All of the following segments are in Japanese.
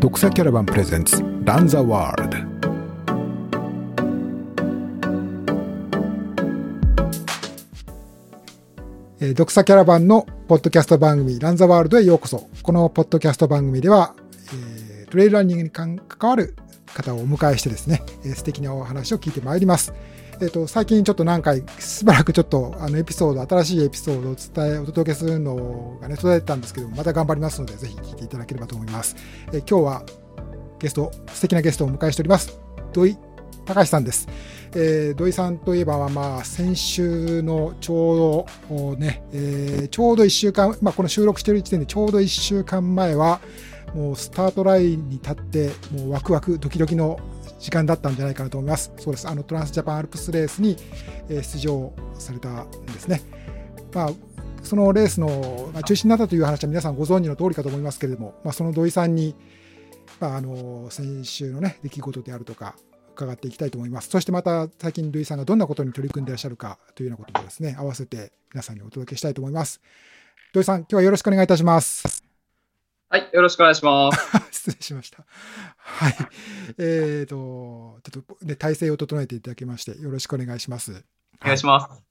ドクサキャラバンプレゼンツランザワールド。ドクサキャラバンのポッドキャスト番組ランザワールドへようこそ。このポッドキャスト番組では、トレイルランニングに関わる方をお迎えしてですね、素敵なお話を聞いてまいります。最近ちょっと何回しばらくちょっと新しいエピソードをお届けするのがね途絶えたんですけど、また頑張りますのでぜひ聞いていただければと思います。今日は素敵なゲストをお迎えしております。土井高橋さんです。土井さんといえば、先週のちょうど1週間、この収録している時点でちょうど1週間前はもうスタートラインに立ってもうワクワクドキドキの時間だったんじゃないかなと思います。そうです、トランスジャパンアルプスレースに出場されたんですね。そのレースの中止になったという話は皆さんご存知の通りかと思いますけれども、その土井さんに、先週のね出来事であるとか伺っていきたいと思います。そしてまた最近土井さんがどんなことに取り組んでいらっしゃるかというようなこともですね、合わせて皆さんにお届けしたいと思います。土井さん、今日はよろしくお願いいたします。はい、よろしくお願いします失礼しました。はい、ちょっと、ね、体制を整えていただきましてよろしくお願いします。お願いします。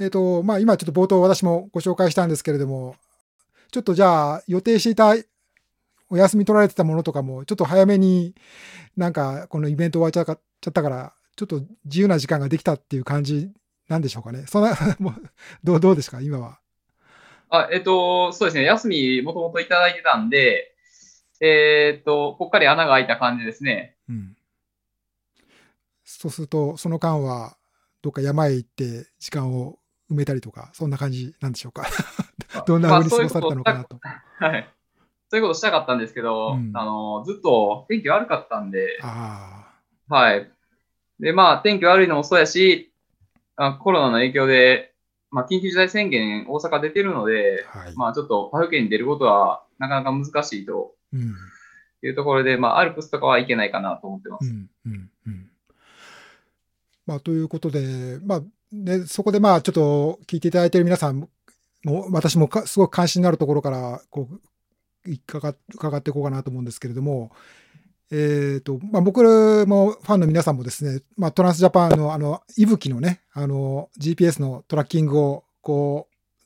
今ちょっと冒頭私もご紹介したんですけれども、ちょっとじゃあ予定していたお休み取られてたものとかもちょっと早めにこのイベント終わっちゃったからちょっと自由な時間ができたっていう感じなんでしょうかね。どうですか今は。そうですね、休みもともといただいてたんで、ぽっかり穴が開いた感じですね。うん、そうするとその間はどっか山へ行って時間を埋めたりとかそんな感じなんでしょうかどんな風に過ごされたのかなと。はい。そういうことしたかったんですけど、ずっと天気悪かったんで、はい。で、天気悪いのもそうやし、コロナの影響で、緊急事態宣言大阪出てるので、はい、ちょっと他府県に出ることはなかなか難しいというところで、アルプスとかはいけないかなと思ってます。ということで、そこでちょっと聞いていただいている皆さんも、私もすごく関心のあるところから伺っていこうかなと思うんですけれども、僕もファンの皆さんもですね、トランスジャパンのいぶきのね、GPS のトラッキングを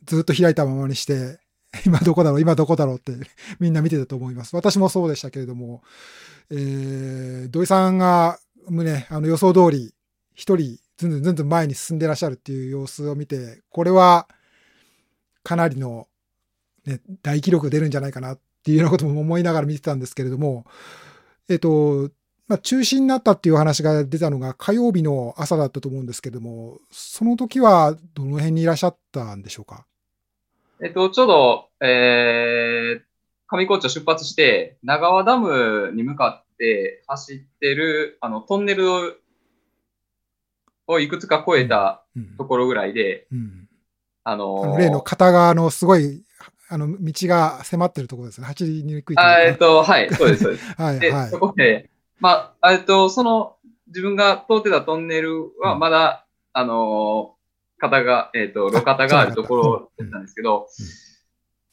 ずっと開いたままにして、今どこだろうってみんな見てたと思います。私もそうでしたけれども、土井さんが予想通り一人ずんずん前に進んでいらっしゃるっていう様子を見て、これはかなりの大記録出るんじゃないかなっていうようなことも思いながら見てたんですけれども、中止になったっていう話が出たのが火曜日の朝だったと思うんですけれども、その時はどの辺にいらっしゃったんでしょうか。ちょうど、上高地を出発して長和ダムに向かって走ってるトンネルをいくつか越えたところぐらいで、例の片側のすごい道が迫ってるところですね。走りにくい。はい、そうです、そうです。はい、で、はい、そこで、その、自分が通ってたトンネルは、まだ、路肩があるところだったんですけど、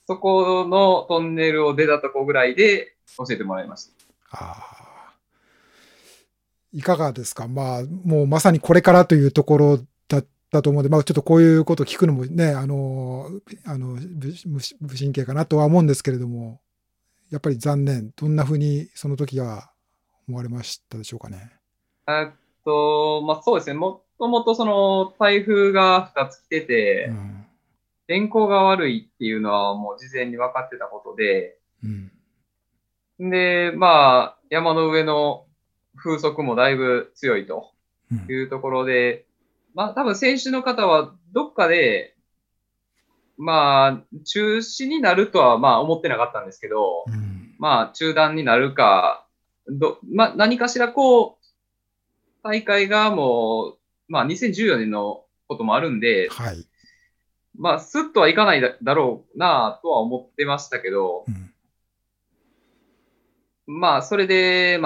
そこのトンネルを出たところぐらいで教えてもらいました。いかがですか。もうまさにこれからというところだと思うので、ちょっとこういうことを聞くのもね、無神経かなとは思うんですけれども、やっぱり残念。どんなふうにその時は思われましたでしょうかね。そうですね。もともとその台風が2つ来てて、天候が悪いっていうのはもう事前に分かってたことで、で、山の上の風速もだいぶ強いというところで、多分選手の方はどっかで、中止になるとは思ってなかったんですけど、中断になるか、何かしら大会がもう、2014年のこともあるんで、はい、スッとはいかないだろうなとは思ってましたけど、それで、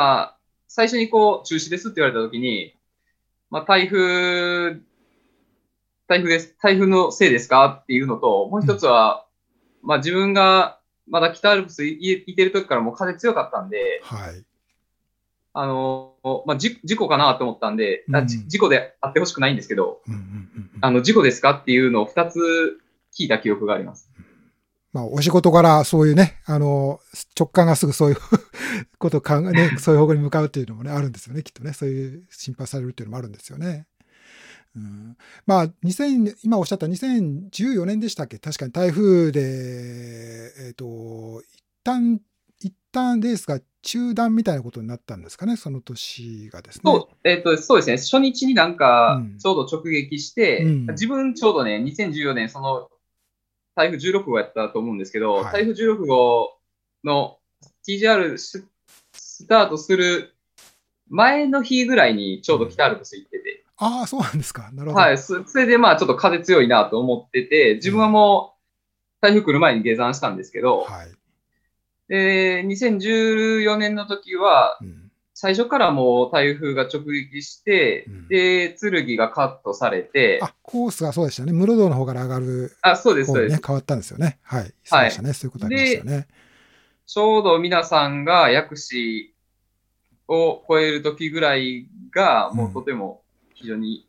最初に中止ですって言われたときに、台風のせいですかっていうのと、もう一つは、自分がまだ北アルプスいてる時からもう風強かったんで、はい、まあ、事故かなと思ったんで、うん、事故であってほしくないんですけど、うんうんうんうん、事故ですかっていうのを2つ聞いた記憶があります。まあ、お仕事からそういうね、直感がすぐそういうことを考え、ね、そういう方向に向かうっていうのもね、あるんですよね、きっとね。そういう心配されるっていうのもあるんですよね。うん、まあ、今おっしゃった2014年でしたっけ、確かに台風で、一旦レースが中断みたいなことになったんですかね、その年がですね。そうですね、初日になんかちょうど直撃して、うんうん、自分ちょうどね、2014年、その台風16号やったと思うんですけど、はい、台風16号の TGR スタートする前の日ぐらいにちょうど北アルプス行ってて、うん、ああ、そうなんですか。なるほど。はい。それでまあちょっと風強いなと思ってて、自分はもう台風来る前に下山したんですけど、はい。で、2014年の時は、最初からもう台風が直撃して、うん、で、剣がカットされて、あ、コースがそうでしたね。室堂の方から上がる、ね。あ、そうです、そうです。変わったんですよね。はい。そうでしたね。はい、そういうことありましたね。で、ちょうど皆さんが薬師を超える時ぐらいが、もうとても、うん、非常に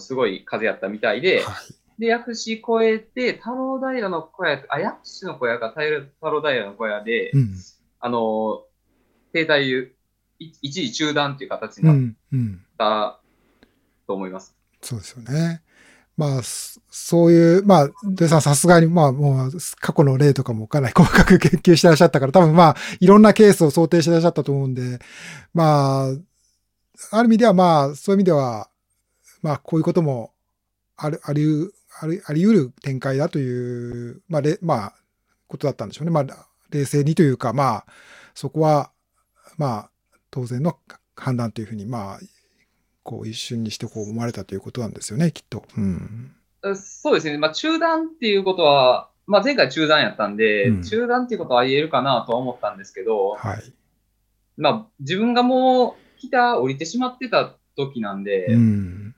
すごい風やったみたいで、はい、で薬師越えて太郎平の小屋、あ、薬師の小屋か太郎平の小屋で、うん、停滞一時中断という形になったと思います。うんうん、そうですよね。まあ、そういう、まあ、土井さんさすがに、まあ、もう、過去の例とかもかなり細かく研究してらっしゃったから、多分まあ、いろんなケースを想定してらっしゃったと思うんで、まあ、ある意味では、まあ、そういう意味では、まあ、こういうこともあり得る展開だという、まあ、ことだったんでしょうね。まあ、冷静にというか、まあ、そこは、まあ、当然の判断というふうに、まあ、こう、一瞬にしてこう思われたということなんですよね、きっと。うん、そうですね。まあ、中断っていうことは、まあ、前回中断やったんで、うん、中断っていうことは言えるかなとは思ったんですけど、はい。まあ、自分がもう、降りてしまってた時なんで、うん、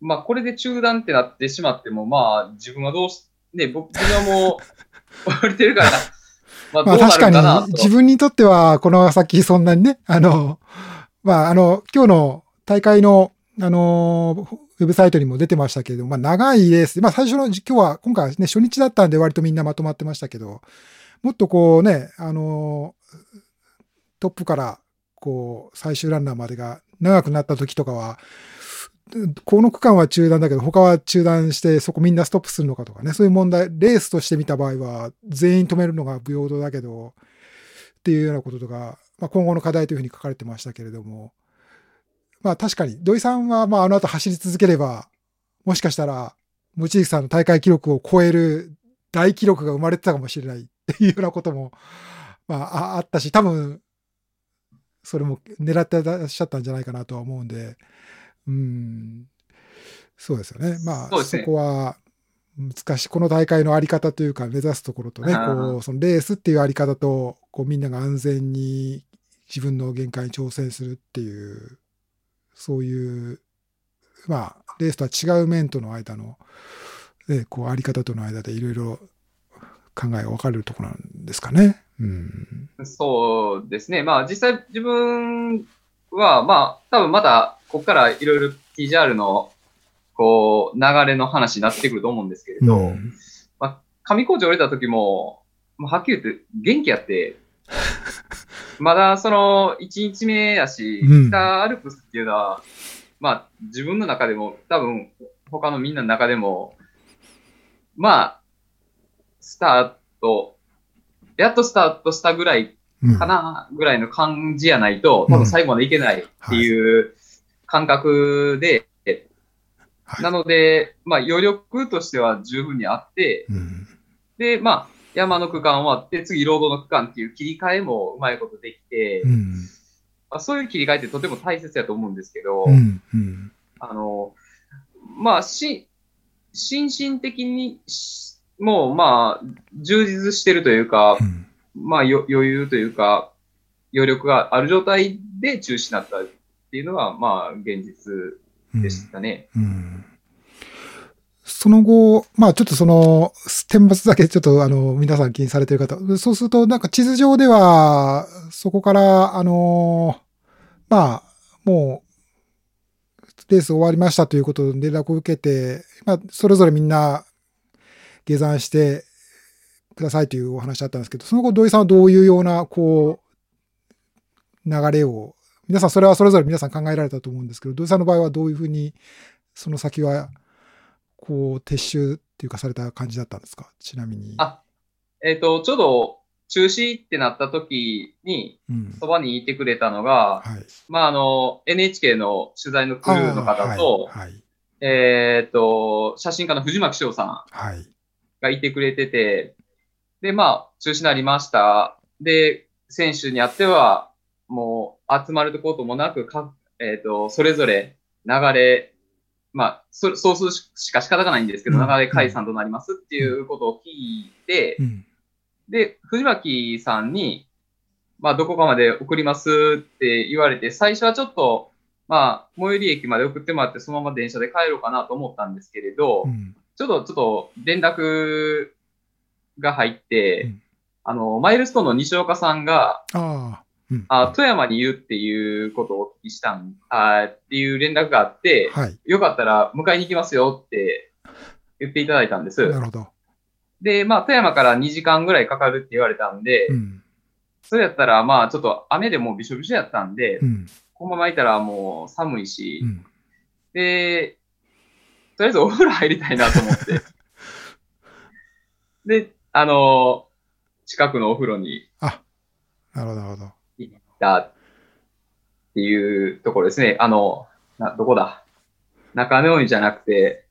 まあこれで中断ってなってしまっても、まあ自分はどうしね、僕はもう降りてるからまあどうなるかなと。まあ確かに自分にとってはこの先そんなにね、まあ今日の大会のウェブサイトにも出てましたけれども、まあ長いレース、まあ最初の今回はね初日だったんで割とみんなまとまってましたけど、もっとこうねトップからこう最終ランナーまでが長くなった時とかは、この区間は中断だけど他は中断してそこみんなストップするのかとかね、そういう問題、レースとして見た場合は全員止めるのが平等だけどっていうようなこととか、まあ、今後の課題というふうに書かれてましたけれども、まあ確かに土井さんはまあ後走り続ければもしかしたら望月さんの大会記録を超える大記録が生まれてたかもしれないっていうようなこともまああったし、多分それも狙ってらっしゃったんじゃないかなとは思うんで、そうですよね。まあ、そこは難しい。この大会のあり方というか、目指すところとね、こう、そのレースっていうあり方と、こう、みんなが安全に自分の限界に挑戦するっていう、そういう、まあ、レースとは違う面との間の、ね、こう、あり方との間でいろいろ考えが分かれるところなんですかね。うん、そうですね。まあ実際自分はまあ多分まだここからいろいろ TGR のこう流れの話になってくると思うんですけれど、まあ、上高地降りた時も、はっきり言って元気やって、まだその1日目やし、北アルプスっていうのは、まあ自分の中でも多分他のみんなの中でも、まあスタート、やっとスタートしたぐらいかな、ぐらいの感じやないと、多分最後までいけないっていう感覚で、はい、なので、まあ余力としては十分にあって、うん、で、まあ山の区間終わって、次ロードの区間っていう切り替えもうまいことできて、まあ、そういう切り替えってとても大切やと思うんですけど、まあ心身的に、もうまあ充実してるというか、まあ余裕というか余力がある状態で中止になったっていうのはまあ現実でしたね。うんうん、その後、まあちょっとその、点末だけちょっと皆さん気にされてる方、そうするとなんか地図上では、そこから、まあ、もう、レース終わりましたということで連絡を受けて、まあ、それぞれみんな下山してくださいというお話だったんですけど、その後、土井さんはどういうような、こう、流れを、皆さん、それはそれぞれ皆さん考えられたと思うんですけど、土井さんの場合はどういうふうに、その先は、こう撤収っていうかされた感じだったんですか？ちなみに。ちょうど中止ってなった時に、そばにいてくれたのが、はい、まあNHK の取材のクルーの方と、はいはい、写真家の藤巻翔さんがいてくれてて、はい、で、まあ、中止になりました。で、選手にあっては、もう集まることもなく、それぞれ流れ、まあ、そうするしか仕方がないんですけど、流れ解散となりますっていうことを聞いて、で、藤巻さんに、まあ、どこかまで送りますって言われて、最初はちょっと、まあ、最寄り駅まで送ってもらって、そのまま電車で帰ろうかなと思ったんですけれど、ちょっと連絡が入って、マイルストーンの西岡さんが、富山にいるっていうことをお聞きしたっていう連絡があって、はい、よかったら迎えに行きますよって言っていただいたんです。なるほど。で、まあ、富山から2時間ぐらいかかるって言われたんで、それやったら、まあ、ちょっと雨でもうびしょびしょやったんで、このままいたらもう寒いし、で、とりあえずお風呂入りたいなと思って、で、近くのお風呂に。なるほど。行ったっていうところですね。どこだ？中野湯じゃなくて。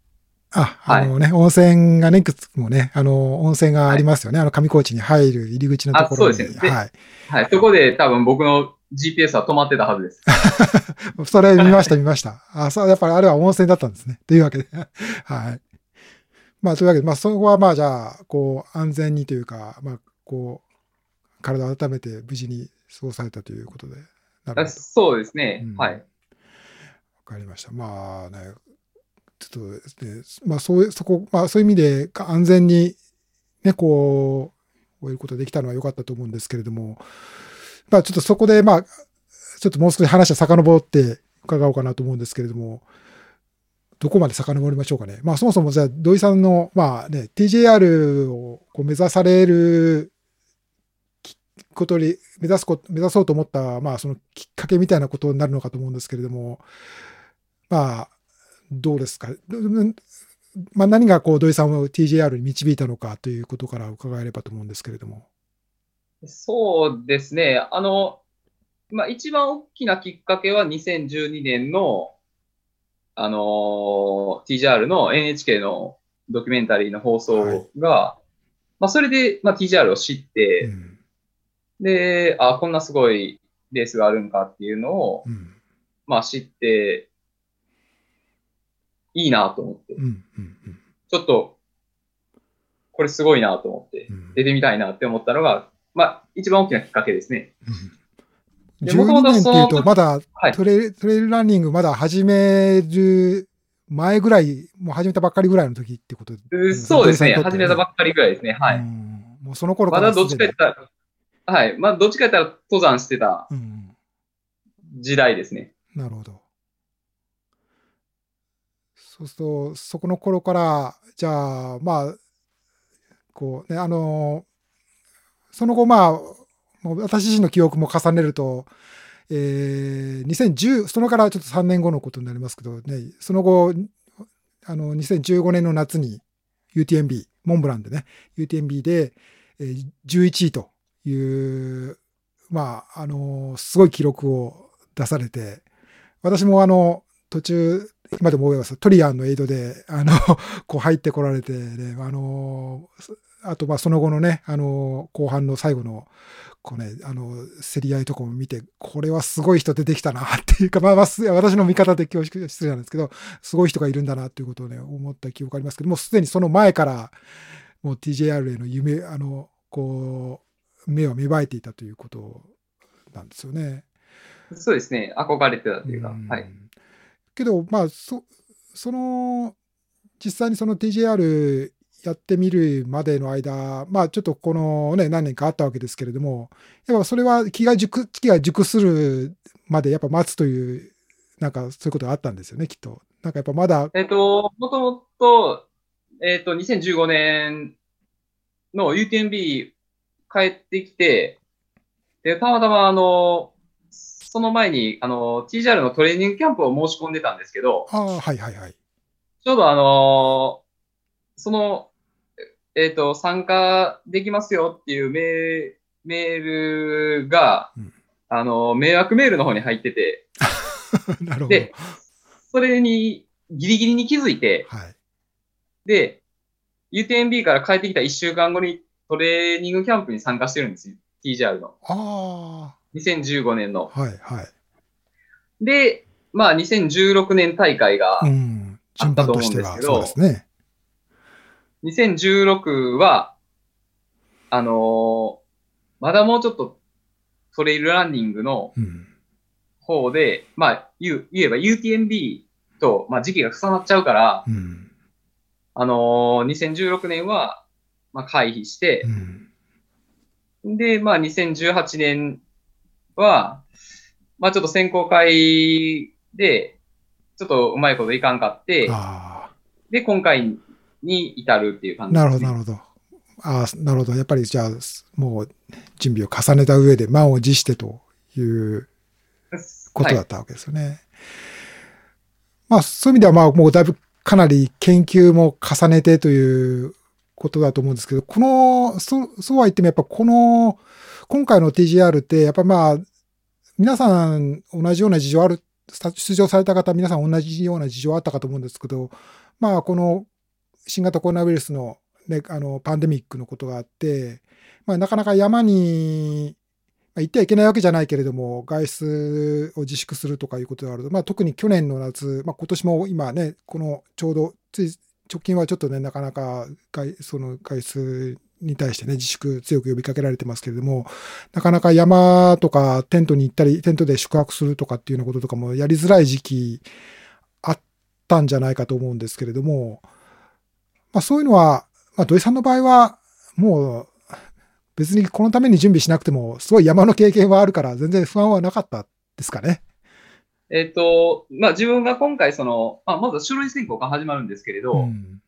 はい、温泉がね、いくつもね、温泉がありますよね。上高地に入る入り口のところに。そうですね。はい。そこで多分僕の GPS は止まってたはずです。それ見ました。やっぱりあれは温泉だったんですね。というわけで。はい。まあ、というわけで、まあ、そこはまあ、じゃあ、こう、安全にというか、まあ、こう、体を温めて無事に過ごされたということで。そうですね。はい。わかりました。まあね、ちょっとですね、まあそういう意味で安全にね、こう、終えることができたのは良かったと思うんですけれども、まあちょっとそこで、まあ、ちょっともう少し話を遡って伺おうかなと思うんですけれども、どこまで遡りましょうかね。まあそもそもじゃあ土井さんの、まあね、TJR をこう目指されることに目指そうと思った、まあ、そのきっかけみたいなことになるのかと思うんですけれども、まあ、どうですか、まあ、何がこう土井さんを TJR に導いたのかということから伺えればと思うんですけれども。そうですね、まあ、一番大きなきっかけは2012年の、TJR の NHK のドキュメンタリーの放送が、まあ、それで、まあ、TJR を知って、で、こんなすごいレースがあるんかっていうのを、まあ知って、いいなと思って、ちょっと、これすごいなと思って、出てみたいなって思ったのが、まあ一番大きなきっかけですね。12年っていうと、まだトレイルランニングまだ始める前ぐらい、もう始めたばっかりぐらいの時ってことですね。そうですね、始めたばっかりぐらいですね。はい。もうその頃から。まだどっちか言ったら、はい。まあ、どっちか言ったら登山してた時代ですね。なるほど。そうすると、そこの頃から、じゃあ、まあ、こうね、その後、まあ、私自身の記憶も重ねると、2010、そのからちょっと3年後のことになりますけど、ね、その後、2015年の夏に UTMB、モンブランでね、UTMB で11位と、いう、まあ、すごい記録を出されて、私も途中、今でも覚えます。トリアンのエイドで、こう入ってこられて、ね、あと、まあ、その後のね、後半の最後の、こうね、競り合いとかも見て、これはすごい人出てきたな、っていうか、まあ、私の見方で恐縮失礼なんですけど、すごい人がいるんだな、ということをね、思った記憶ありますけど、もうすでにその前から、もう TJR への夢、こう、目を芽生えていたということなんですよね。そうですね、憧れてたというか。はい、けど、まあ、その実際にその TJR やってみるまでの間、まあちょっとこのね、何年かあったわけですけれども、やっぱそれは気が熟するまでやっぱ待つという、なんかそういうことがあったんですよね、きっと。なんかやっぱまだ。もともと、2015年の UTMB 帰ってきて、で、たまたまその前に、TJR のトレーニングキャンプを申し込んでたんですけど、はいはいはい。ちょうどその、参加できますよっていうメールが、うん、迷惑メールの方に入ってて、なるほど。で、それにギリギリに気づいて、はい、で、UTMB から帰ってきた1週間後にトレーニングキャンプに参加してるんですよ、TJR の。ああ。2015年の。はいはい。で、まあ2016年大会があったと思うんですけど、そうですね、2016は、まだもうちょっとトレイルランニングの方で、うん、まあ言えば UTMB と、まあ、時期が重なっちゃうから、うん、2016年は、まあ、回避して、うん、で、まあ2018年は、まあちょっと選考会で、ちょっとうまいこといかんかって、で、今回に至るっていう感じですね。なるほど。なるほど。やっぱりじゃあ、もう準備を重ねた上で満を持してということだったわけですよね。はい、まあそういう意味では、まあもうだいぶかなり研究も重ねてということだと思うんですけど、そうは言ってもやっぱ今回の TGR って、やっぱまあ、皆さん同じような事情ある、出場された方、皆さん同じような事情あったかと思うんですけど、まあ、この新型コロナウイルスの、ね、パンデミックのことがあって、まあ、なかなか山に、まあ、行ってはいけないわけじゃないけれども、外出を自粛するとかいうことがあると、まあ、特に去年の夏、まあ、今年も今ね、このちょうど、つい直近はちょっとね、なかなか外出に対してね、自粛強く呼びかけられてますけれども、なかなか山とかテントに行ったり、テントで宿泊するとかっていうようなこととかもやりづらい時期あったんじゃないかと思うんですけれども、まあそういうのは、まあ土井さんの場合は、もう別にこのために準備しなくても、すごい山の経験はあるから、全然不安はなかったですかね。まあ自分が今回まあ、まず種類選考が始まるんですけれど、うん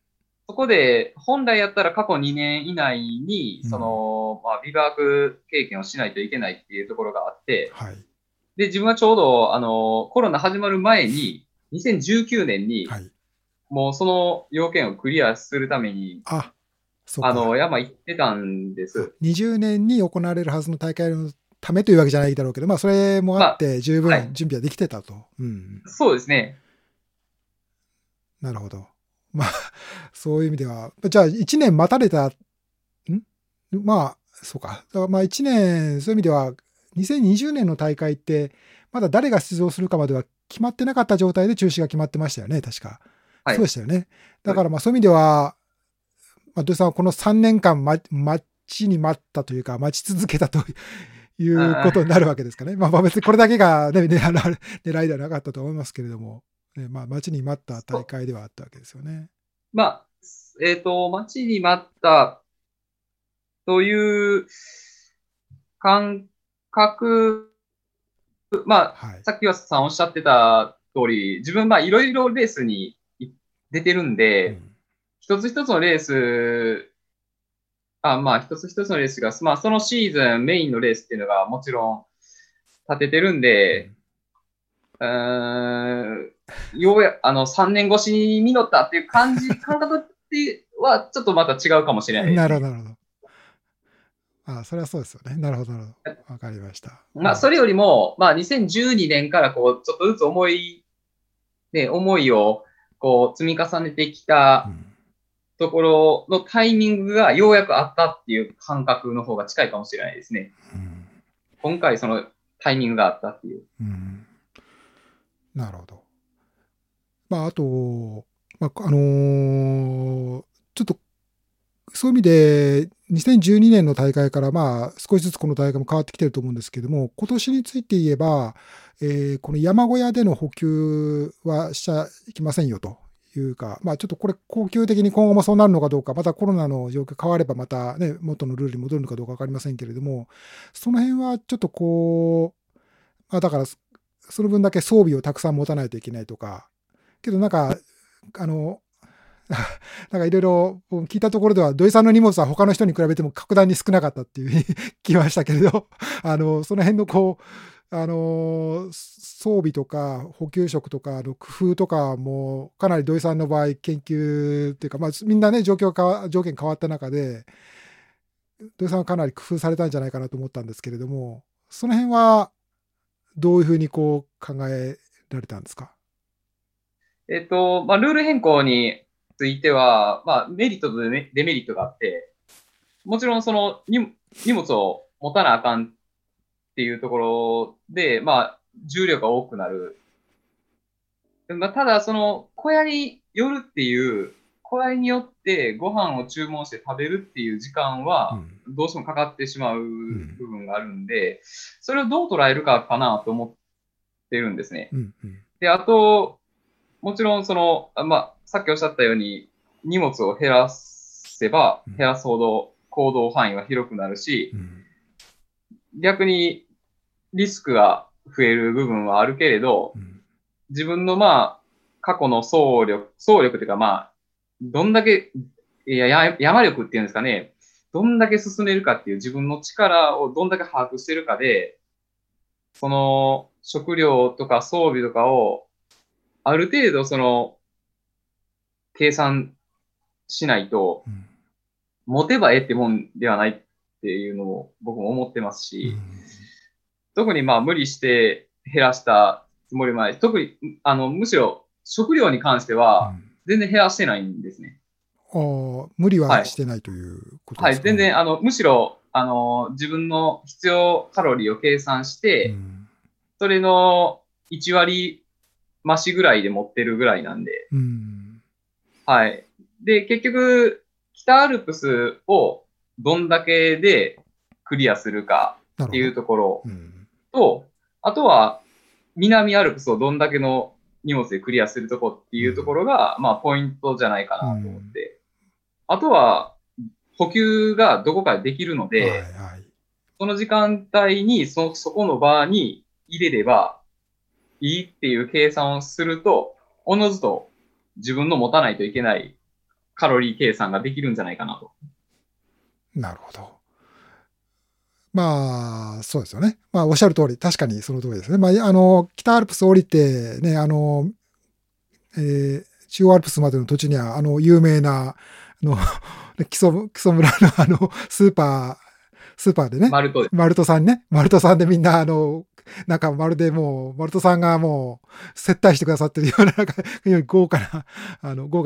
そこで、本来やったら過去2年以内に、まあ、ビバーク経験をしないといけないっていうところがあって、はい、で、自分はちょうど、コロナ始まる前に、2019年に、はい、もうその要件をクリアするために、山行ってたんです。20年に行われるはずの大会のためというわけじゃないだろうけど、まあ、それもあって、十分準備はできてたと。まあはいうん、そうですね。なるほど。まあ、そういう意味では、じゃあ1年待たれた、まあ、そうか。だからまあ1年、そういう意味では、2020年の大会って、まだ誰が出場するかまでは決まってなかった状態で中止が決まってましたよね、確か。はい、そうでしたよね。だからまあそういう意味では、まあ、土井さんはこの3年間、待ちに待ったというか、待ち続けたということになるわけですかね。まあ別にこれだけが、ね、狙いではなかったと思いますけれども。まあ、待ちに待った大会ではあったわけですよね。まあ、待ちに待ったという感覚、まあ、はい、さっきはさんおっしゃってた通り、自分、まあ、いろいろレースに出てるんで、うん、一つ一つのレースが、まあ、そのシーズンメインのレースっていうのがもちろん立ててるんで、ようや3年越しに実ったっていう感覚ってはちょっとまた違うかもしれないです、ね。なるほど。ああ、それはそうですよね。なるほど。わかりました。まあ、それよりも、まあ、2012年からこう、ちょっとずつ思いをこう、積み重ねてきたところのタイミングがようやくあったっていう感覚の方が近いかもしれないですね。うん、今回そのタイミングがあったっていう。うんなるほど。まあ、あと、まあ、ちょっと、そういう意味で、2012年の大会から、まあ、少しずつこの大会も変わってきてると思うんですけども、今年について言えば、この山小屋での補給はしちゃいけませんよというか、まあ、ちょっとこれ、恒久的に今後もそうなるのかどうか、またコロナの状況変われば、またね、元のルールに戻るのかどうか分かりませんけれども、その辺はちょっとこう、まあ、だから、その分だけ装備をたくさん持たないといけないとか、けどなんか、なんかいろいろ聞いたところでは、土井さんの荷物は他の人に比べても格段に少なかったっていう気はしたけれど、その辺のこう、装備とか補給食とかの工夫とかもかなり土井さんの場合研究っていうか、まあ、みんなね条件変わった中で土井さんはかなり工夫されたんじゃないかなと思ったんですけれども、その辺はどういうふうにこう考えられたんですか？まあ、ルール変更については、まあ、メリットとデメリットがあって、もちろんその荷物を持たなあかんっていうところで、まあ、重量が多くなる。まあ、ただ、その小屋に寄るっていう、小屋によってご飯を注文して食べるっていう時間は、どうしてもかかってしまう部分があるんで、それをどう捉えるかかなと思ってるんですね。で、あと、もちろんその、まあ、さっきおっしゃったように、荷物を減らせば減らすほど行動範囲は広くなるし、逆にリスクが増える部分はあるけれど、自分のまあ、過去の総力というかまあ、どんだけ、山力っていうんですかね、どんだけ進めるかっていう自分の力をどんだけ把握してるかで、その食料とか装備とかをある程度その、計算しないと、持てばええってもんではないっていうのを僕も思ってますし、特にまあ無理して減らしたつもりもない。特に、むしろ食料に関しては全然減らしてないんですね。無理はしてないということですかね。はい、全然、むしろ、自分の必要カロリーを計算して、それの1割増しぐらいで持ってるぐらいなんで、はい。で、結局、北アルプスをどんだけでクリアするかっていうところと、あとは南アルプスをどんだけの荷物でクリアするところっていうところが、まあ、ポイントじゃないかなと思って、あとは、補給がどこかでできるので、その時間帯にそこの場に入れればいいっていう計算をすると、おのずと、自分の持たないといけないカロリー計算ができるんじゃないかなと。なるほど。まあ、そうですよね。まあ、おっしゃる通り、確かにその通りですね。まあ、北アルプス降りて、ね、中央アルプスまでの途中には、有名な、木曽村のスーパーでね、マルトさんね、マルトさんでみんな、なんかまるでもう、マルトさんがもう、接待してくださってるような、なんか、豪華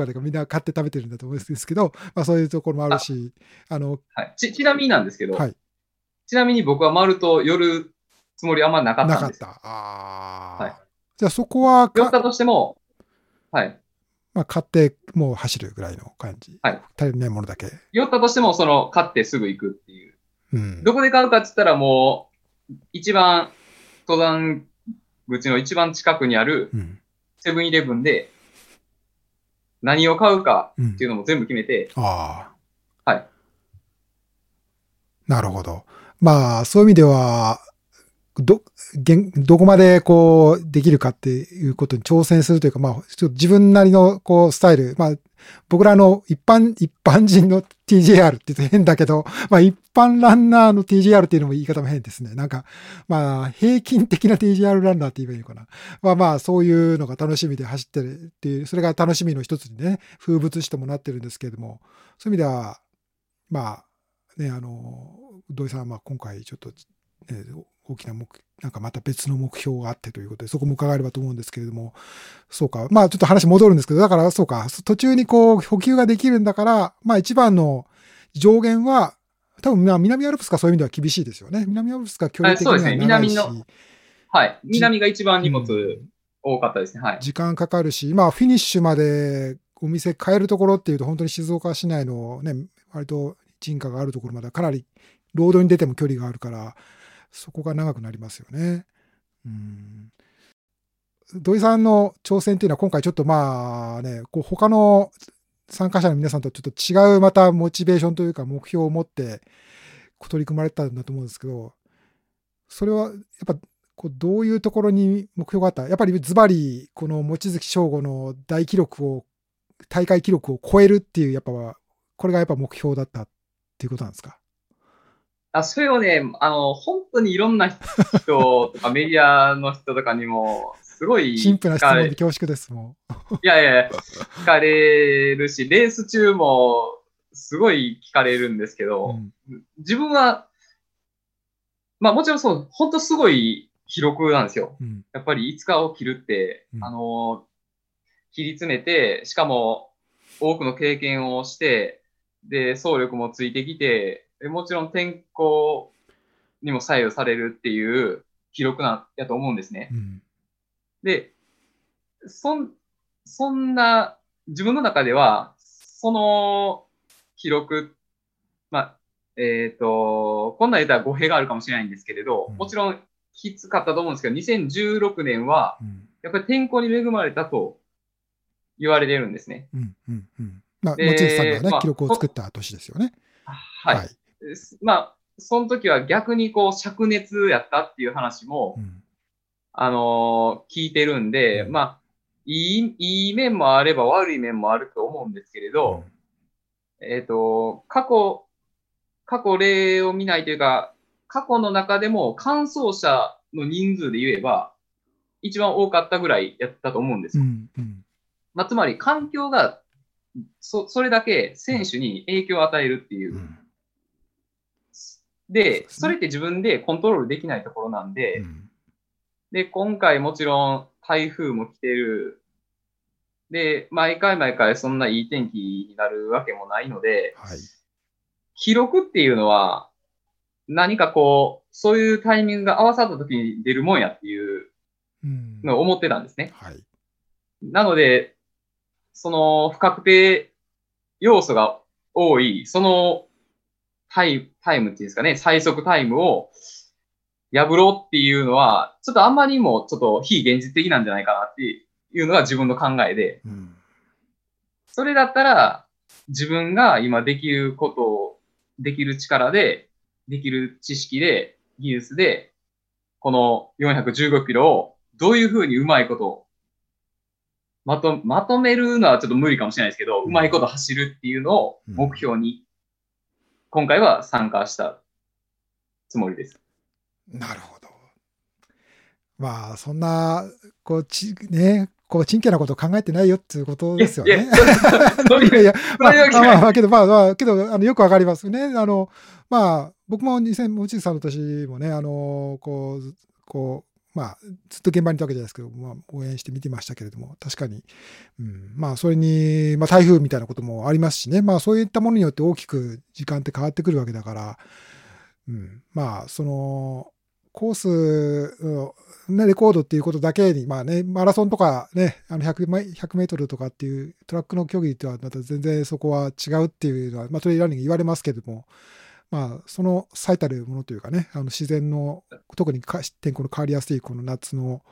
でみんな買って食べてるんだと思うんですけど、まあそういうところもあるし、はい、ちなみになんですけど、はい、ちなみに僕はマルト寄るつもりあんまなかったんです。なかった。はい。じゃあそこは、寄ったとしても、はい。まあ買って、もう走るぐらいの感じ。はい。足りないものだけ。寄ったとしても、買ってすぐ行くっていう。どこで買うかって言ったらもう、登山口の一番近くにあるセブンイレブンで何を買うかっていうのも全部決めて、はい。なるほど。まあそういう意味ではどこまでこうできるかっていうことに挑戦するというか、まあちょっと自分なりのこうスタイル、まあ僕らの一般人の TJR って言うと変だけど、まあ一般ランナーの TJR っていうのも言い方も変ですね。なんか、まあ平均的な TJR ランナーって言えばいいのかな。まあまあそういうのが楽しみで走ってるっていう、それが楽しみの一つにね、風物詩ともなってるんですけれども、そういう意味では、まあね、土井さんはまあ今回ちょっと、大きななんかまた別の目標があってということで、そこも伺えればと思うんですけれども、そうか、まあちょっと話戻るんですけど、だからそうか、途中にこう補給ができるんだから、まあ一番の上限は、多分南アルプスかそういう意味では厳しいですよね。南アルプスか距離的には長いし、南が一番荷物多かったですね。はい。時間かかるし、まあフィニッシュまでお店変えるところっていうと、本当に静岡市内のね、割と人家があるところまでかなりロードに出ても距離があるから、そこが長くなりますよね。土井さんの挑戦っていうのは今回ちょっとまあね、こう他の参加者の皆さんとちょっと違うまたモチベーションというか目標を持って取り組まれたんだと思うんですけど、それはやっぱこうどういうところに目標があった？やっぱりズバリこの望月省吾の大記録を大会記録を超えるっていうやっぱこれがやっぱ目標だったっていうことなんですか？あ、それをね、本当にいろんな人とかメディアの人とかにもすごいシンプルな質問で恐縮ですもん。いやいや聞かれるし、レース中もすごい聞かれるんですけど、うん、自分はまあもちろんそう本当すごい記録なんですよ、うん、やっぱり5日を切るって、うん、切り詰めて、しかも多くの経験をして、で走力もついてきて、もちろん天候にも左右されるっていう記録なんやと思うんですね、うん、でそんな自分の中ではその記録、まあこんなん言ったら語弊があるかもしれないんですけれど、うん、もちろんきつかったと思うんですけど、2016年はやっぱり天候に恵まれたと言われてるんですね。うんうんうん。まあ、望月さんがね、まあ、記録を作った年ですよね。はい。はい、まあ、その時は逆にこう、灼熱やったっていう話も、うん、聞いてるんで、うん、まあ、いい面もあれば悪い面もあると思うんですけれど、うん、過去例を見ないというか、過去の中でも完走者の人数で言えば、一番多かったぐらいやったと思うんですよ。うんうん、まあ、つまり環境がそれだけ選手に影響を与えるっていう、うん、でそれって自分でコントロールできないところなんで、うん、で今回もちろん台風も来てる、で毎回そんないい天気になるわけもないので、はい、記録っていうのは何かこうそういうタイミングが合わさった時に出るもんやっていうのを思ってたんですね、うん、はい、なのでその不確定要素が多い、そのタイムっていうんですかね、最速タイムを破ろうっていうのは、ちょっとあんまりもちょっと非現実的なんじゃないかなっていうのが自分の考えで、うん、それだったら自分が今できることを、できる力で、できる知識で、技術で、この415キロをどういうふうにうまいことをまとめるのはちょっと無理かもしれないですけど、うまいこと走るっていうのを目標に、今回は参加したつもりです。うん、なるほど。まあ、そんな、こう、ちんけなことを考えてないよっていうことですよね。いや、まあ、けど、よくわかりますね。まあ、僕も望月さんの年もね、まあ、ずっと現場にいたわけじゃないですけど、まあ、応援して見てましたけれども、確かに、うん、まあ、それに、まあ、台風みたいなこともありますしね、まあ、そういったものによって大きく時間って変わってくるわけだから、うん、まあ、その、コースの、ね、レコードっていうことだけに、まあね、マラソンとかね、100メートルとかっていうトラックの競技とはまた全然そこは違うっていうのは、まあ、トレイルランニング言われますけども、まあ、その最たるものというかね、自然の、特に天候の変わりやすいこの夏の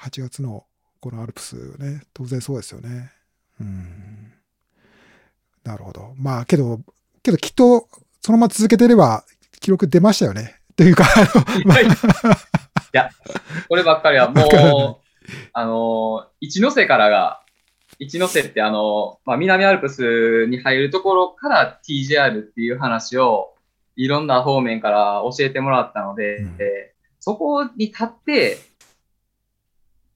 8月のこのアルプスね、当然そうですよね。うん。なるほど。まあ、けどきっと、そのまま続けてれば、記録出ましたよね。というか、いや、こればっかりはもう、一ノ瀬からが、一ノ瀬ってまあ、南アルプスに入るところから TJR っていう話を、いろんな方面から教えてもらったので、うん、そこに立って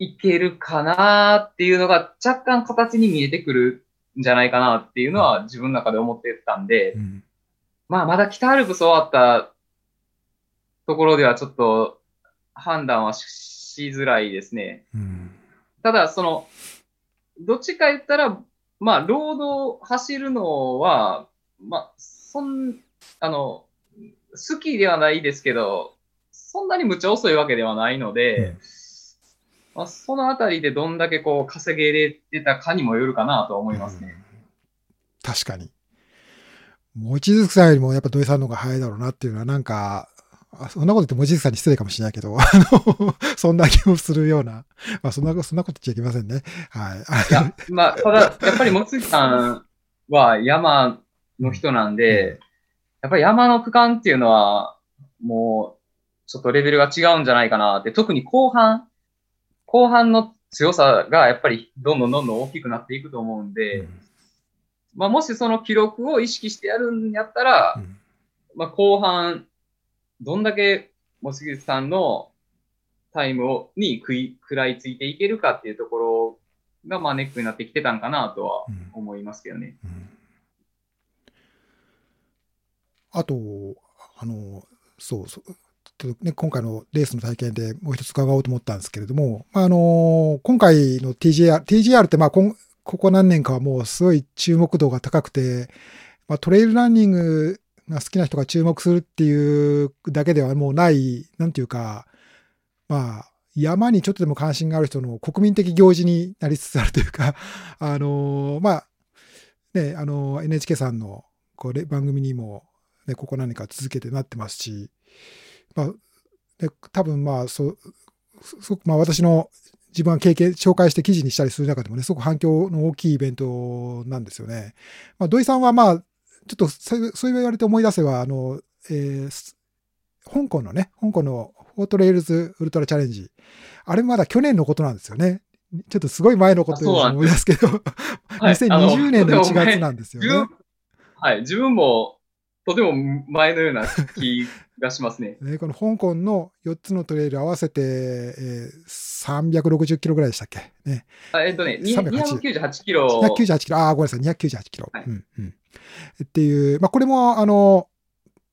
いけるかなっていうのが若干形に見えてくるんじゃないかなっていうのは自分の中で思ってたんで、うん、まあまだ北アルプス終わったところではちょっと判断はしづらいですね。うん、ただその、どっちか言ったら、まあロードを走るのは、まあ好きではないですけど、そんなにむちゃ遅いわけではないので、うん、まあ、そのあたりでどんだけこう稼げれてたかにもよるかなと思いますね。うん、確かに。望月さんよりもやっぱ土井さんの方が早いだろうなっていうのはなんか、そんなこと言ってもおじいさんに失礼かもしれないけど、そんな気もするような、まあ、そんなこと言っちゃいけませんね。はい。いや、まあ、ただ、やっぱりもつぎさんは山の人なんで、うん、やっぱり山の区間っていうのは、もう、ちょっとレベルが違うんじゃないかなって、特に後半の強さがやっぱりどんどん大きくなっていくと思うんで、うん、まあ、もしその記録を意識してやるんやったら、うん、まあ、後半、どんだけ望月さんのタイムに食らいついていけるかっていうところが、まあ、ネックになってきてたんかなとは思いますけどね。うんうん、あと、そう、ね、今回のレースの体験でもう一つ伺おうと思ったんですけれども、まあ、今回の TGR って、まあ、ここ何年かはもうすごい注目度が高くて、まあ、トレイルランニング好きな人が注目するっていうだけではもうない、なんていうか、まあ、山にちょっとでも関心がある人の国民的行事になりつつあるというか、まあ、ね、NHK さんのこう番組にも、ね、ここ何年か続けてなってますし、まあ、で多分まあ、すごくまあ私の自分は経験、紹介して記事にしたりする中でもね、すごく反響の大きいイベントなんですよね。まあ、土井さんはまあ、ちょっとそう言われて思い出せば、香港のフォートレイルズウルトラチャレンジ、あれまだ去年のことなんですよね。ちょっとすごい前のことを思い出すけど、はい、2020年の1月なんですよね。はい、自分もとても前のような気がしますね。ね、この香港の4つのトレイル合わせて、360キロぐらいでしたっけね。298キロ。298キロ。ああ、ごめんなさい、298キロ。はい、うんうん、っていう、まあ、これも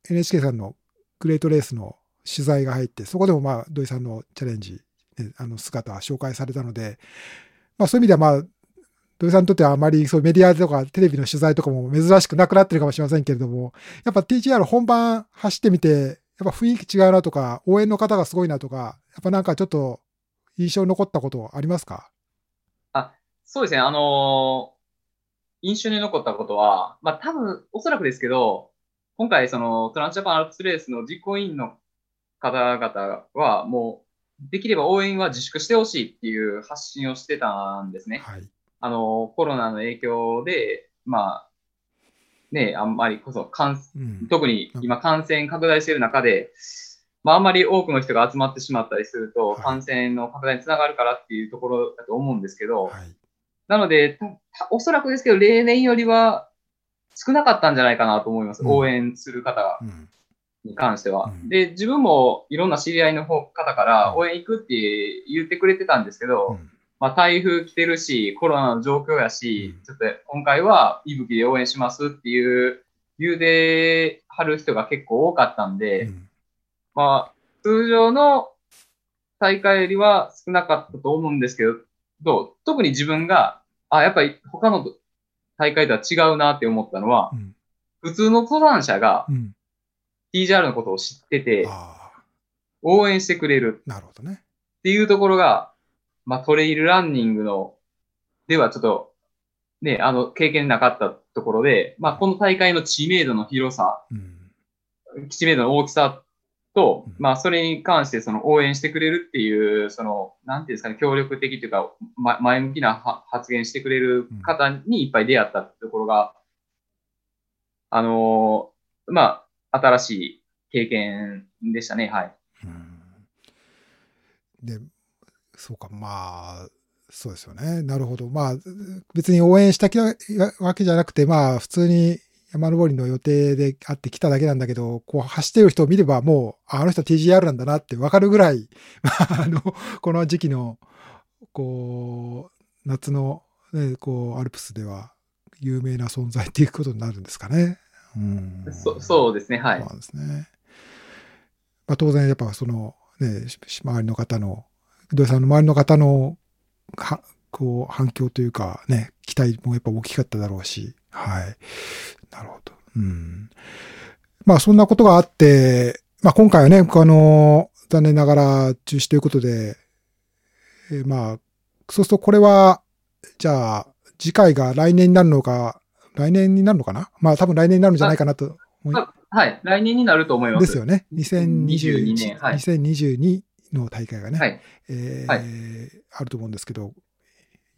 NHK さんのグレートレースの取材が入って、そこでもまあ土井さんのチャレンジ、ね、姿は紹介されたので、まあ、そういう意味では、まあ、土井さんにとってはあまりそうメディアとかテレビの取材とかも珍しくなくなってるかもしれませんけれども、やっぱ TGR 本番走ってみて、やっぱ雰囲気違うなとか、応援の方がすごいなとか、やっぱなんかちょっと印象に残ったことありますか？あ、そうですね、印象に残ったことは、まあ多分、おそらくですけど、今回、そのトランスジャパンアルプスレースの実行委員の方々は、もう、できれば応援は自粛してほしいっていう発信をしてたんですね。はい、コロナの影響で、まあ、ね、あんまりこそ、特に今感染拡大している中で、まああんまり多くの人が集まってしまったりすると、はい、感染の拡大につながるからっていうところだと思うんですけど、はい、なので、おそらくですけど、例年よりは少なかったんじゃないかなと思います。うん、応援する方に関しては、うん。で、自分もいろんな知り合いの方から、応援行くって言ってくれてたんですけど、うん、まあ、台風来てるし、コロナの状況やし、うん、ちょっと今回は息吹で応援しますっていう理由で張る人が結構多かったんで、うん、まあ、通常の大会よりは少なかったと思うんですけど、特に自分が、やっぱり他の大会とは違うなって思ったのは、うん、普通の登山者が TGR のことを知ってて、うん、応援してくれる。なるほどね。っていうところが、まあ、トレイルランニングの、ではちょっと、ね、経験なかったところで、まあ、この大会の知名度の広さ、うん、知名度の大きさと、まあ、それに関して、その、応援してくれるっていう、その、なんていうんですかね、協力的というか、前向きな発言してくれる方にいっぱい出会ったところが、まあ、新しい経験でしたね、はい。で、そうか、まあ、そうですよね。なるほど。まあ、別に応援したわけじゃなくて、まあ、普通に、山登りの予定で会ってきただけなんだけど、こう走ってる人を見ればもう、あの人は TGR なんだなって分かるぐらい、この時期の、こう、夏の、ね、こう、アルプスでは有名な存在っていうことになるんですかね。うん、そうですね、はい。そうですね。まあ、当然、やっぱその、ね、周りの方の、土井さんの周りの方の、こう、反響というか、ね、期待もやっぱ大きかっただろうし、はい。なるほど。うん。まあ、そんなことがあって、まあ、今回はね、残念ながら中止ということで、まあ、そうするとこれは、じゃあ、次回が来年になるのかな、まあ、多分来年になるんじゃないかなと思います。はい、来年になると思います。ですよね。2022年、はい、2022の大会がね、はいはい、あると思うんですけど、やっ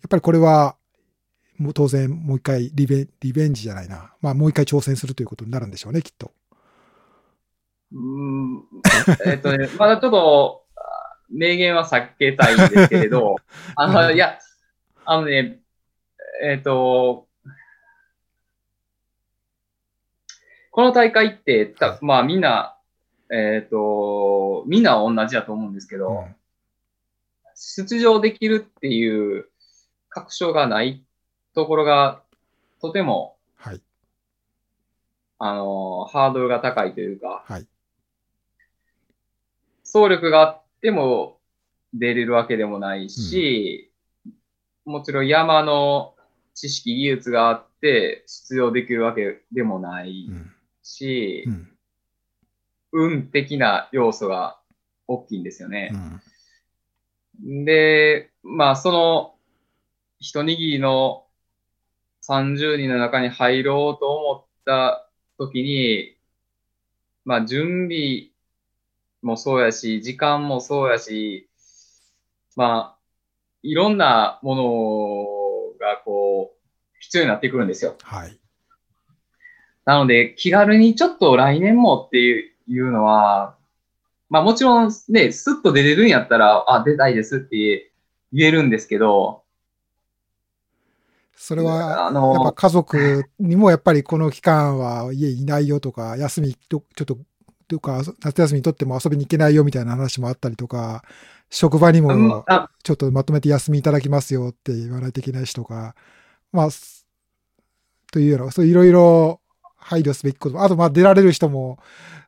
ぱりこれはもう当然もう一回リベンジじゃないな、まあ、もう一回挑戦するということになるんでしょうね、きっと。まだちょっと明言は避けたいんですけれど、いや、ね、この大会って、まあみんな、みんな同じだと思うんですけど、うん、出場できるっていう確証がないところが、とても、はい、ハードルが高いというか、はい、総力があっても出れるわけでもないし、うん、もちろん山の知識、技術があって出場できるわけでもない。うんし、うん、運的な要素が大きいんですよね。うん、で、まあその一握りの30人の中に入ろうと思った時に、まあ準備もそうやし、時間もそうやし、まあいろんなものがこう必要になってくるんですよ。はい。なので、気軽にちょっと来年もっていうのは、まあもちろんね、スッと出れるんやったら、あ、出たいですって言えるんですけど。それは、やっぱ家族にもやっぱりこの期間は家いないよとか、休みちょっと、というか夏休みにとっても遊びに行けないよみたいな話もあったりとか、職場にもちょっとまとめて休みいただきますよって言わないといけないしとか、まあ、というような、そういろいろ、配慮すべきことも、あとまあ出られる人も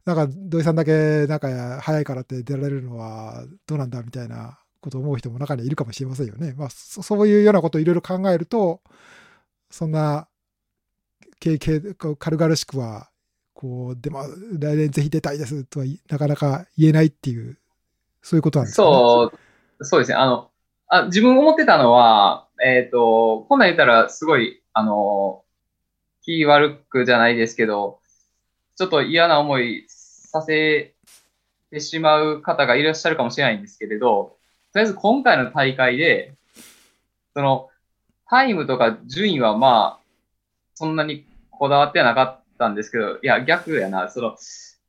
なんか土井さんだけなんか早いからって出られるのはどうなんだみたいなことを思う人も中にはいるかもしれませんよね。まあそういうようなことをいろいろ考えると、そんな軽々しくはこうでも来年ぜひ出たいですとはなかなか言えないっていう、そういうことなんですかね。そうですね。自分思ってたのは、こんなん言ったらすごい気悪くじゃないですけど、ちょっと嫌な思いさせてしまう方がいらっしゃるかもしれないんですけれど、とりあえず今回の大会で、そのタイムとか順位はまあ、そんなにこだわってはなかったんですけど、いや逆やな、その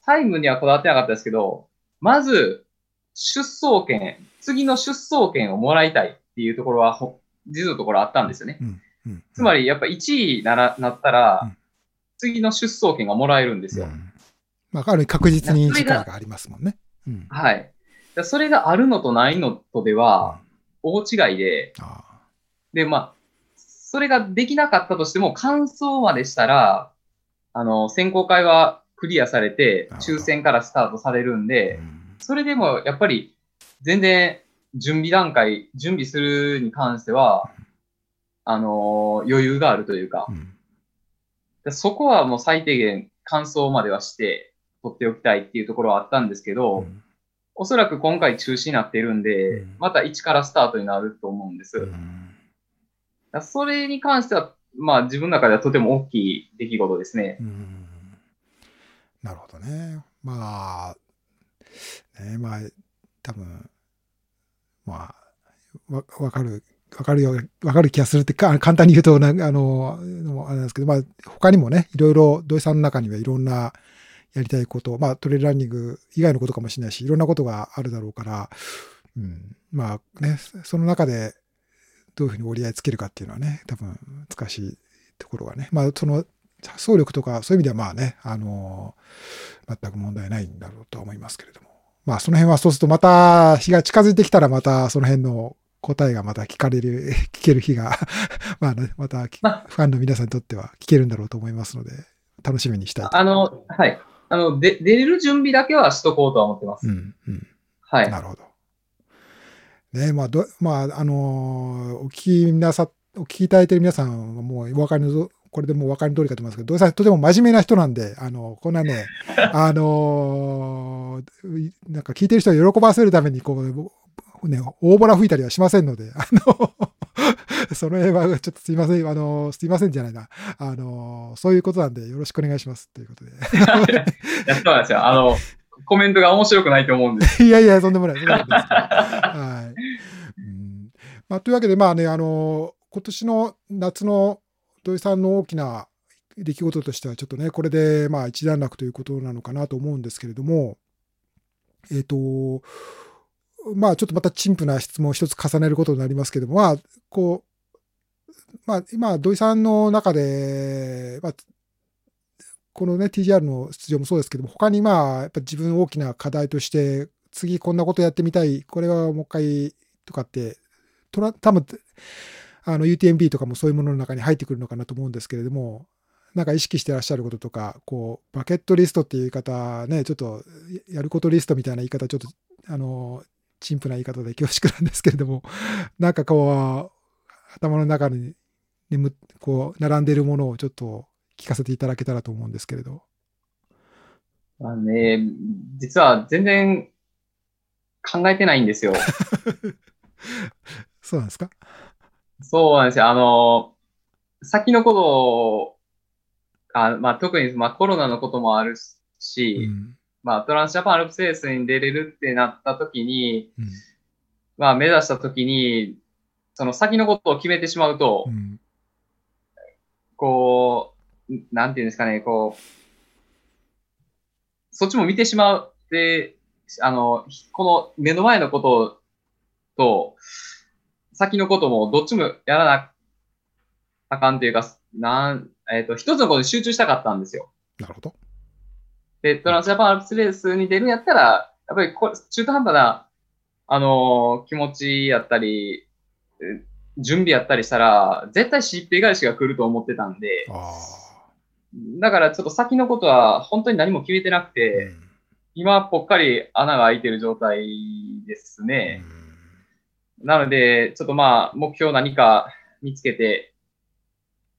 タイムにはこだわってなかったですけど、まず出走権、次の出走権をもらいたいっていうところは、実のところあったんですよね。うんうんうん、つまりやっぱ1位なったら、うん、次の出走権がもらえるんですよ。うんまあ、確実に力がありますもんね。うん、はい。それがあるのとないのとでは大違いで、うん、でまあそれができなかったとしても完走までしたら選考会はクリアされて抽選からスタートされるんで、うん、それでもやっぱり全然準備するに関しては。余裕があるというか、うん、そこはもう最低限完走まではして取っておきたいっていうところはあったんですけど、うん、おそらく今回中止になっているんで、うん、また一からスタートになると思うんです、うん、それに関しては、まあ、自分の中ではとても大きい出来事ですね、うん、なるほどね。まあ、まあ多分まあわかる気がするって簡単に言うとあれなんですけど、まあ、他にもね、いろいろ土井さんの中にはいろんなやりたいこと、まあ、トレイルランニング以外のことかもしれないし、いろんなことがあるだろうから、うん、まあね、その中でどういうふうに折り合いつけるかっていうのはね、多分難しいところはね、まあ、その走力とかそういう意味ではまあね、全く問題ないんだろうとは思いますけれども、まあ、その辺はそうするとまた日が近づいてきたらまたその辺の答えがまた聞ける日が、まあね、またファンの皆さんにとっては聞けるんだろうと思いますので、楽しみにしたいと思います。はい。出れる準備だけはしとこうとは思ってます。うん、うん。はい。なるほど。ね、お聞きいただいている皆さんはもうこれでもうお分かりの通りかと思いますけど、土井さんとても真面目な人なんで、こんなね、なんか聞いてる人を喜ばせるために、こう、ね、大ボラ吹いたりはしませんので、その辺はちょっとすいません、すいませんじゃないな、そういうことなんでよろしくお願いしますということで。やったんですよ。コメントが面白くないと思うんです。いやいや、とんでもない。はい。うん。まあ、というわけで、まあね、今年の夏の土井さんの大きな出来事としては、ちょっとね、これで、まあ、一段落ということなのかなと思うんですけれども、まあ、ちょっとまた陳腐な質問を一つ重ねることになりますけども、まあ、こう、まあ、今、土井さんの中で、まあ、このね、TGR の出場もそうですけども、他にまあ、やっぱ自分大きな課題として、次こんなことやってみたい、これはもう一回とかって、多分、UTMB とかもそういうものの中に入ってくるのかなと思うんですけれども、なんか意識してらっしゃることとか、こう、バケットリストっていう言い方ね、ちょっと、やることリストみたいな言い方、ちょっと、陳腐な言い方で恐縮なんですけれども、なんかこう、頭の中に、こう、並んでいるものをちょっと、聞かせていただけたらと思うんですけれど。まあね、実は全然考えてないんですよ。そうなんですか？そうなんですよ。先のことを、まあ、特に、まあ、コロナのこともあるし、うん、まあ、トランスジャパンアルプスレースに出れるってなった時に、うん、まあ、目指した時に、その先のことを決めてしまうと、うん、こう、なんていうんですかね、こう、そっちも見てしまって、この目の前のことと、先のこともどっちもやらなあかんというか、一つのことに集中したかったんですよ。なるほど。で、トランスジャパンアルプスレースに出るんやったら、やっぱり中途半端な、気持ちやったり、準備やったりしたら、絶対しっぺ返しが来ると思ってたんで、だからちょっと先のことは本当に何も決めてなくて、うん、今ぽっかり穴が開いてる状態ですね、うん、なのでちょっとまあ目標何か見つけて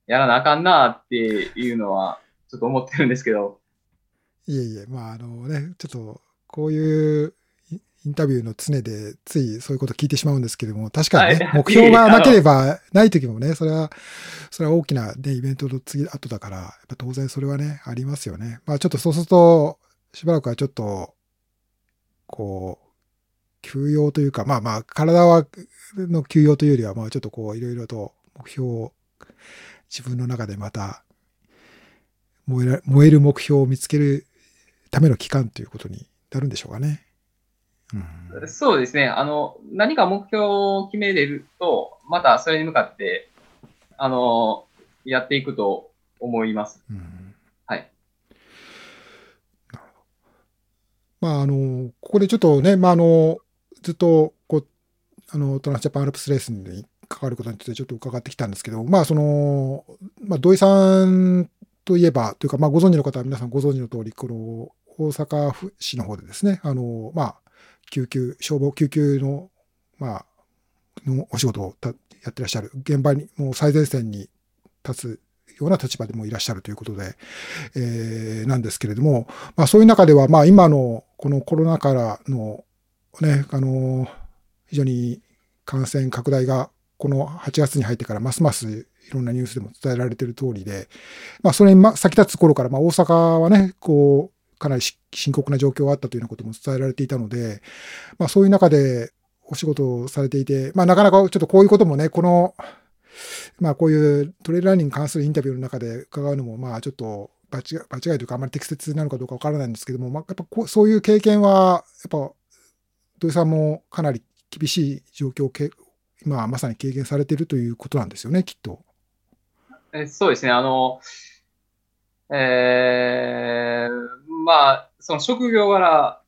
やらなあかんなっていうのはちょっと思ってるんですけど。いえいえ、まあね、ちょっとこういうインタビューの常でついそういうこと聞いてしまうんですけども、確かにね、目標がなければないときもね、それは大きな、ね、イベントの次後だから、やっぱ当然それはね、ありますよね。まあちょっとそうすると、しばらくはちょっと、こう、休養というか、まあまあ、体は、の休養というよりは、まあちょっとこう、いろいろと目標を、自分の中でまた、燃える目標を見つけるための期間ということになるんでしょうかね。うん、そうですね。何か目標を決めれると、またそれに向かって、やっていくと思います。うん、はい。まあ、ここでちょっとね、まあ、ずっと、こう、トランスジャパンアルプスレースに関わることについてちょっと伺ってきたんですけど、まあ、まあ、土井さんといえば、というか、まあ、ご存知の方は皆さんご存知の通り、この、大阪府市の方でですね、まあ、消防救急の、まあ、のお仕事をやってらっしゃる、現場に、もう最前線に立つような立場でもいらっしゃるということで、なんですけれども、まあそういう中では、まあ今のこのコロナからのね、非常に感染拡大が、この8月に入ってからますますいろんなニュースでも伝えられている通りで、まあそれに先立つ頃から、まあ大阪はね、こう、かなり深刻な状況があったというようなことも伝えられていたので、まあそういう中でお仕事をされていて、まあなかなかちょっとこういうこともね、まあこういうトレイルランニングに関するインタビューの中で伺うのも、まあちょっと場違いというかあまり適切なのかどうかわからないんですけども、まあやっぱそういう経験は、やっぱ土井さんもかなり厳しい状況を今まさに経験されているということなんですよね、きっと。そうですね、まあ、その職業柄、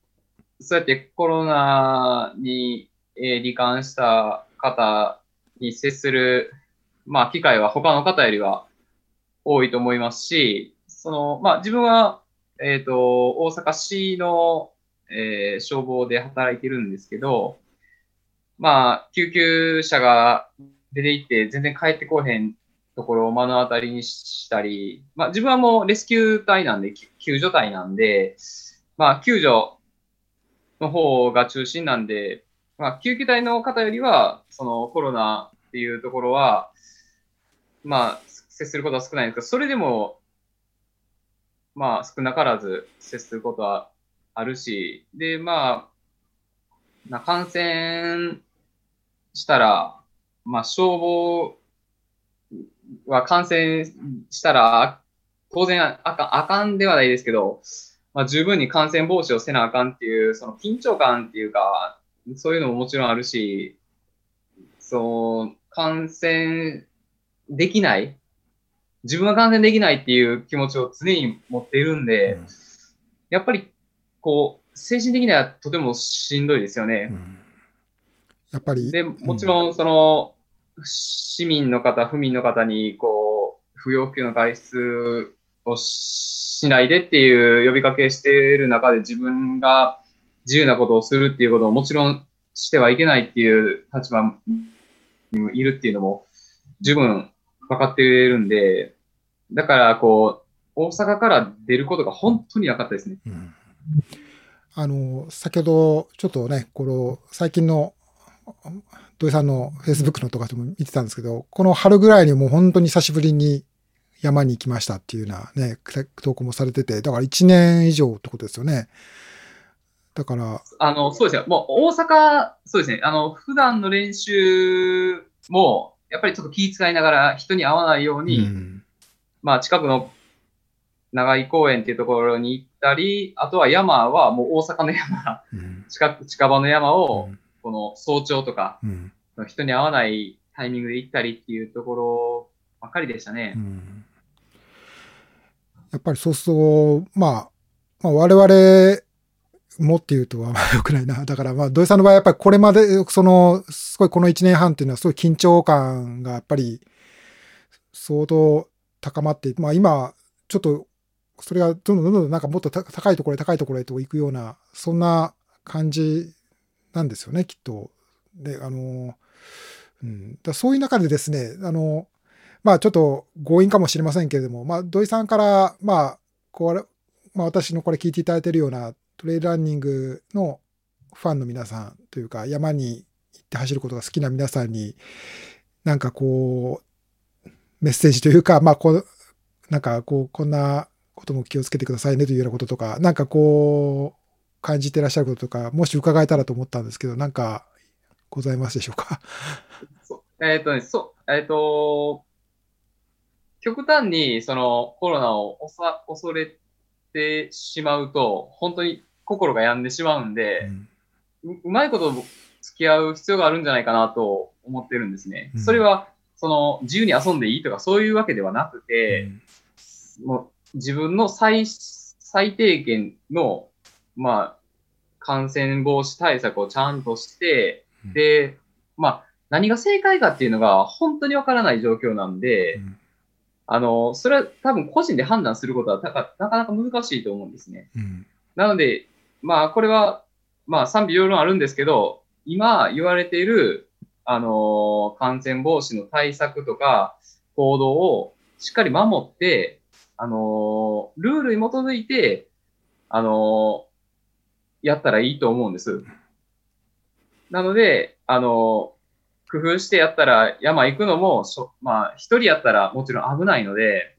そうやってコロナに罹患した方に接する、まあ、機会は他の方よりは多いと思いますし、まあ、自分は、大阪市の、消防で働いてるんですけど、まあ、救急車が出て行って全然帰ってこへんところを目の当たりにしたり、まあ自分はもうレスキュー隊なんで、救助隊なんで、まあ救助の方が中心なんで、まあ救急隊の方よりは、そのコロナっていうところは、まあ、接することは少ないんですけど、それでも、まあ、少なからず接することはあるし、で、まあ、感染したら、まあ、消防は感染したら、当然あかんではないですけど、まあ、十分に感染防止をせなあかんっていう、その緊張感っていうか、そういうのももちろんあるし、そう、感染できない、自分は感染できないっていう気持ちを常に持っているんで、うん、やっぱりこう、精神的にはとてもしんどいですよね。うん、やっぱり。で、もちろん、その、市民の方、府民の方に、こう、不要不急の外出をしないでっていう呼びかけしている中で、自分が自由なことをするっていうことをもちろんしてはいけないっていう立場にいるっていうのも十分分かっているんで、だからこう大阪から出ることが本当になかったですね。うん、先ほどちょっとね、この最近の土井さんのフェイスブックのとかでも見てたんですけど、この春ぐらいにもう本当に久しぶりに山に行きましたっていうようなね、投稿もされてて、だから1年以上ってことですよね。だからそうですね、もう大阪、そうですね、普段の練習も、やっぱりちょっと気遣いながら、人に会わないように、うん、まあ、近くの長井公園っていうところに行ったり、あとは山は、もう大阪の山、うん、近場の山を、この早朝とか、うん、人に会わないタイミングで行ったりっていうところばかりでしたね。うん、やっぱりそうすると、まあ、我々、もっていうとは良くないな。だから、まあ、土井さんの場合はやっぱりこれまで、すごいこの1年半っていうのはすごい緊張感がやっぱり相当高まって、まあ今、ちょっとそれがどんどんなんかもっと高いところへと行くような、そんな感じなんですよね、きっと。で、うん、だそういう中でですね、まあちょっと強引かもしれませんけれども、まあ土井さんから、まあ私のこれ聞いていただいているような、トレイルランニングのファンの皆さんというか、山に行って走ることが好きな皆さんに、なんかこう、メッセージというか、まあなんかこう、こんなことも気をつけてくださいねというようなこととか、なんかこう、感じていらっしゃることとか、もし伺えたらと思ったんですけど、なんかございますでしょうか。極端にそのコロナを恐れてしまうと、本当に心が病んでしまうんで、うん、うまいこと付き合う必要があるんじゃないかなと思ってるんですね。うん、それはその自由に遊んでいいとかそういうわけではなくて、うん、もう自分の最低限の、まあ、感染防止対策をちゃんとして、うん、で、まあ、何が正解かっていうのが本当にわからない状況なんで、うん、それは多分個人で判断することはなかなか難しいと思うんですね。うん、なので、まあ、これは、まあ、賛否両論あるんですけど、今言われている、感染防止の対策とか行動をしっかり守って、ルールに基づいて、やったらいいと思うんです。なので、工夫してやったら山行くのも、まあ、一人やったらもちろん危ないので、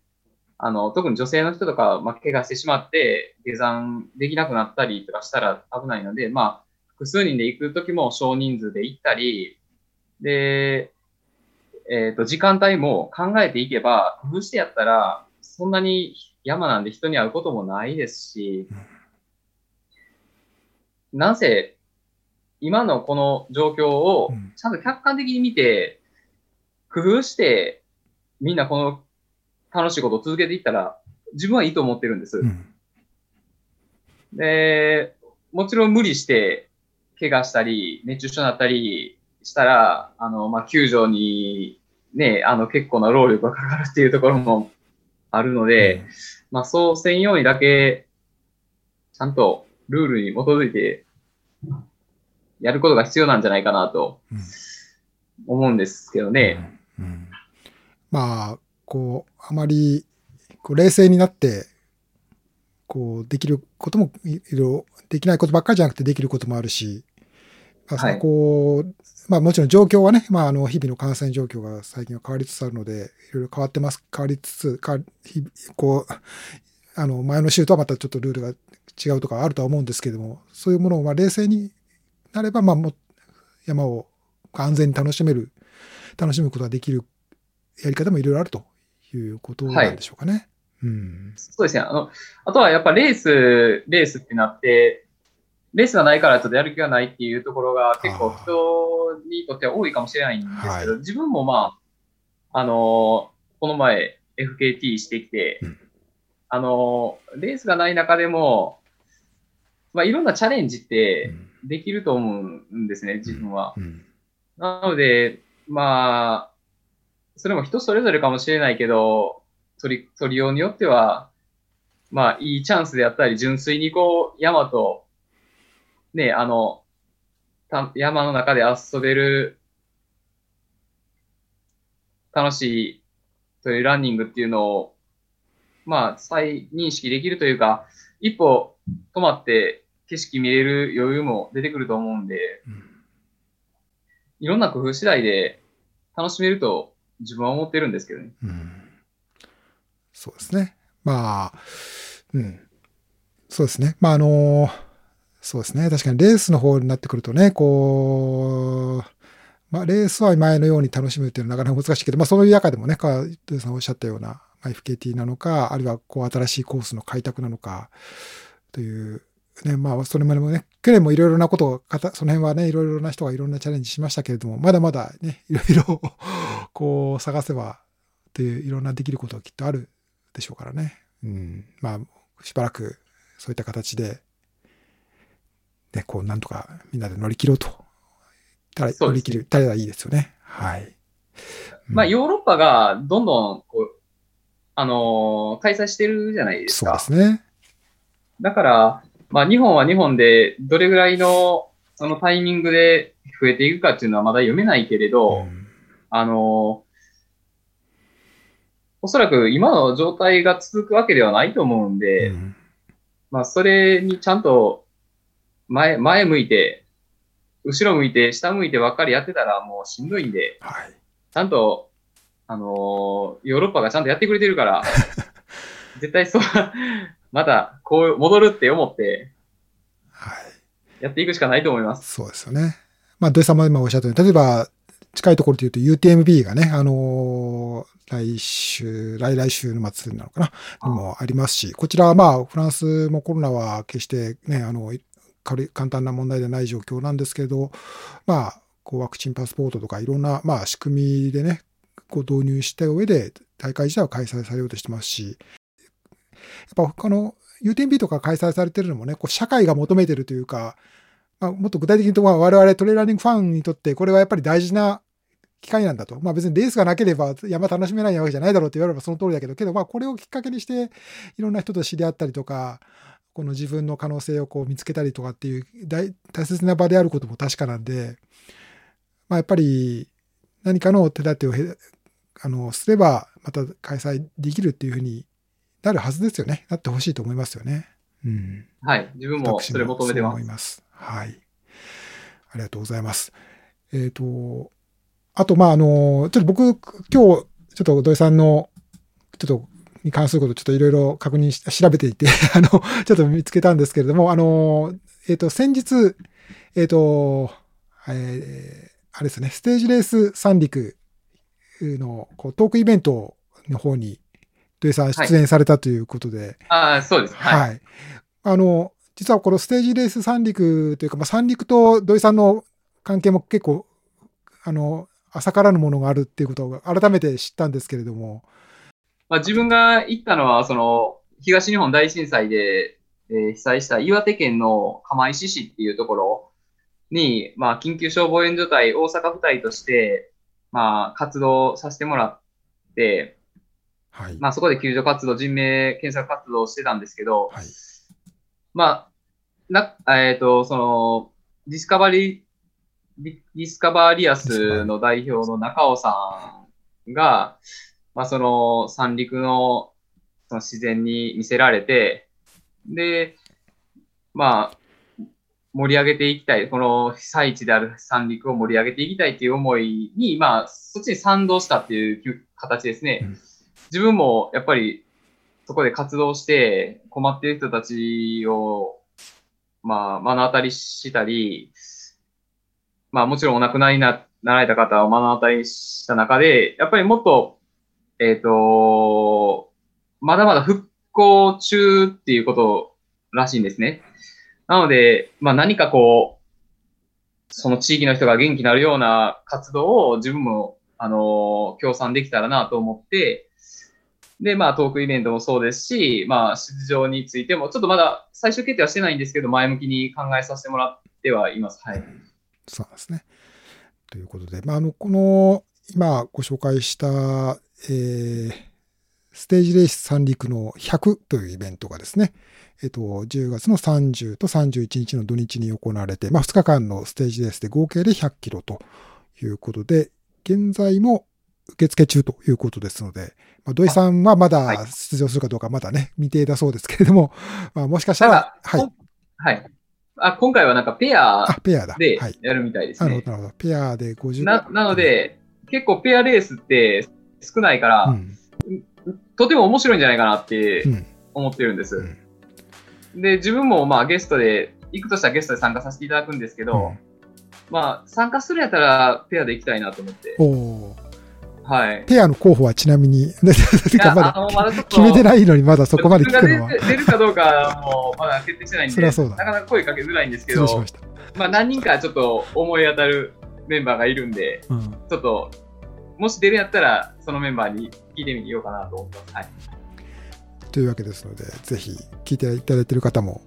特に女性の人とか、まあ、怪我してしまって、下山できなくなったりとかしたら危ないので、まあ、複数人で行くときも少人数で行ったり、で、時間帯も考えていけば、工夫してやったら、そんなに山なんで人に会うこともないですし、なんせ、今のこの状況をちゃんと客観的に見て、工夫してみんなこの楽しいことを続けていったら自分はいいと思ってるんです。うん、で、もちろん無理して怪我したり熱中症になったりしたら、まあ、救助にね、結構な労力がかかるっていうところもあるので、うん、まあ、そうせんようにだけちゃんとルールに基づいてやることが必要なんじゃないかなと思うんですけどね。うんうんうん、まあ、こう、あまりこう冷静になって、こう、できることもいろいろ、できないことばっかりじゃなくてできることもあるし、まあ、はい、こう、まあもちろん状況はね、まあ日々の感染状況が最近は変わりつつあるので、いろいろ変わってます、変わりつつ、こう、前の週とはまたちょっとルールが違うとかあるとは思うんですけれども、そういうものをまあ冷静になれば、まあもう山を安全に楽しむことができるやり方もいろいろあるということなんでしょうかね。はいうん、そうですね。あとはやっぱレースってなって、レースがないからちょっとやる気がないっていうところが結構人にとっては多いかもしれないんですけど、はい、自分もまあ、この前 FKT してきて、うん、レースがない中でも、まあいろんなチャレンジってできると思うんですね、自分は。うんうん、なので、まあ、それも人それぞれかもしれないけど、取りようによっては、まあ、いいチャンスであったり、純粋にこう、山と、ね、山の中で遊べる、楽しい、というランニングっていうのを、まあ、再認識できるというか、一歩止まって景色見れる余裕も出てくると思うんで、いろんな工夫次第で楽しめると自分は思ってるんですけどね。うんそうですね。まあ、うん。そうですね。まあ、そうですね。確かにレースの方になってくるとね、こう、まあ、レースは前のように楽しむっていうのはなかなか難しいけど、まあ、そういう中でもね、川豊さんおっしゃったような、FKT なのか、あるいは、こう、新しいコースの開拓なのか、という、ね、まあ、それまでもね、去年もいろいろなことを、その辺はね、いろいろな人がいろんなチャレンジしましたけれども、まだまだね、いろいろ、こう、探せば、という、いろんなできることはきっとある。でしょうからね、うん、まあしばらくそういった形で、ね、こうなんとかみんなで乗り切ろうと乗り切るたらいいですよね。はい。まあ、うん、ヨーロッパがどんどんこう開催してるじゃないですか。そうですね。だからまあ日本は日本でどれぐらいのそのタイミングで増えていくかっていうのはまだ読めないけれど、うん、おそらく今の状態が続くわけではないと思うんで、うん、まあそれにちゃんと前向いて、後ろ向いて、下向いてばっかりやってたらもうしんどいんで、はい、ちゃんと、ヨーロッパがちゃんとやってくれてるから、絶対そう、またこう戻るって思って、やっていくしかないと思います。はい、そうですよね。まあ土井さんも今おっしゃったように、例えば、近いところで言うと UTMB がね、来週の末なのかな、にもありますし、こちらはまあ、フランスもコロナは決してね、簡単な問題ではない状況なんですけど、まあ、こうワクチンパスポートとかいろんな、まあ、仕組みでね、こう導入した上で大会自体は開催されようとしてますし、やっぱ他の UTMB とか開催されてるのもね、こう社会が求めてるというか、まあ、もっと具体的に言うと、我々トレーラーニングファンにとって、これはやっぱり大事な機会なんだと。まあ別にレースがなければ山楽しめないわけじゃないだろうって言われればその通りだけど、まあこれをきっかけにしていろんな人と知り合ったりとか、この自分の可能性をこう見つけたりとかっていう大切な場であることも確かなんで、まあやっぱり何かの手立てをすればまた開催できるっていうふうになるはずですよね。なってほしいと思いますよね。うん。はい。自分もそれ求めてます。はい。ありがとうございます。あと、まあ、ちょっと僕、今日、ちょっと土井さんの、に関することをちょっといろいろ調べていて、ちょっと見つけたんですけれども、先日、あれですね、ステージレース三陸のこうトークイベントの方に、土井さん出演されたということで。はい、あそうです。はい。はい、実はこのステージレース三陸というか、まあ、三陸と土井さんの関係も結構、朝からのものがあるっていうことを改めて知ったんですけれども、まあ、自分が行ったのはその東日本大震災で、被災した岩手県の釜石市っていうところに、まあ、緊急消防援助隊大阪府隊として、まあ、活動させてもらって、はいまあ、そこで救助活動人命検索活動をしてたんですけど、はいまあそのディスカバーリアスの代表の中尾さんが、まあ、その三陸のその自然に見せられて、で、まあ、盛り上げていきたい、この被災地である三陸を盛り上げていきたいという思いに、まあ、そっちに賛同したっていう形ですね。自分もやっぱりそこで活動して困っている人たちを、まあ、目の当たりしたり、まあ、もちろんお亡くなりになられた方を目の当たりした中で、やっぱりもっと、まだまだ復興中っていうことらしいんですね。なので、まあ、何かこう、その地域の人が元気になるような活動を自分も、協賛できたらなと思って、で、まあ、トークイベントもそうですし、まあ、出場についても、ちょっとまだ最終決定はしてないんですけど、前向きに考えさせてもらってはいます。はい。そうですね。ということで、まあ、この、今ご紹介した、ステージレース三陸の100というイベントがですね、10月の30と31日の土日に行われて、まあ、2日間のステージレースで合計で100キロということで、現在も受付中ということですので、まあ、土井さんはまだ出場するかどうかまだね、未定だそうですけれども、まあ、もしかしたら、はい。はい。あ、今回はなんかペアでやるみたいですね。なるほど。ペアで50。なので、結構ペアレースって少ないから、とても面白いんじゃないかなって思ってるんです。で、自分もまあゲストで、行くとしたらゲストで参加させていただくんですけど、まあ参加するやったらペアで行きたいなと思って。はい。ペアの候補はちなみに、まだ決めてないのにまだそこまで聞くのは。出るかどうかもまだ決定してないんで、なかなか声かけづらいんですけど、まあ何人かちょっと思い当たるメンバーがいるんで、ちょっと、もし出るんやったらそのメンバーに聞いてみようかなと思ってます。はい。というわけですので、ぜひ聞いていただいている方も、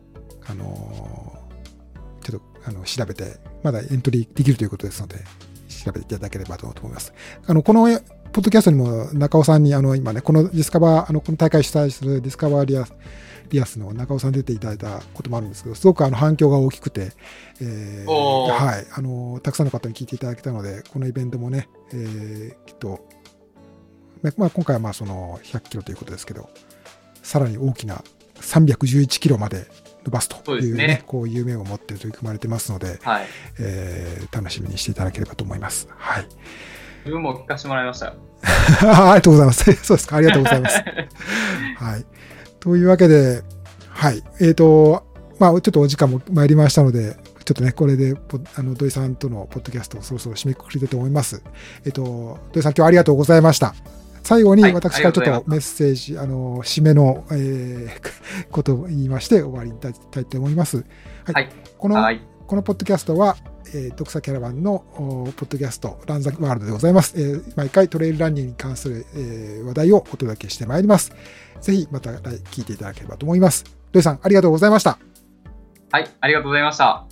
ちょっと調べて、まだエントリーできるということですので、調べていただければと思います。このポッドキャストにも中尾さんに今ね、このディスカバーこの大会主催するディスカバーリアスの中尾さん出ていただいたこともあるんですけど、すごく反響が大きくて、はい、たくさんの方に聞いていただけたので、このイベントもね、きっと、まあ、今回はまあその100キロということですけど、さらに大きな311キロまで伸ばすというね、こういう夢を持って取り組まれてますので、はい、楽しみにしていただければと思います。はい。自分も聞かせてもらいました。ありがとうございます。そうですか。ありがとうございます。はい。というわけで、はい。まあ、ちょっとお時間も参りましたので、ちょっとね、これで、土井さんとのポッドキャストをそろそろ締めくくりたいと思います。土井さん、今日はありがとうございました。最後に私からちょっとメッセージ、はい、締めの、ことを言いまして終わりにしたいと思います。はい。はい、このポッドキャストは、読者キャラバンのポッドキャストランザワールドでございます。毎回トレイルランニングに関する、話題をお届けしてまいります。ぜひまた聞いていただければと思います。土井さん、ありがとうございました。はい、ありがとうございました。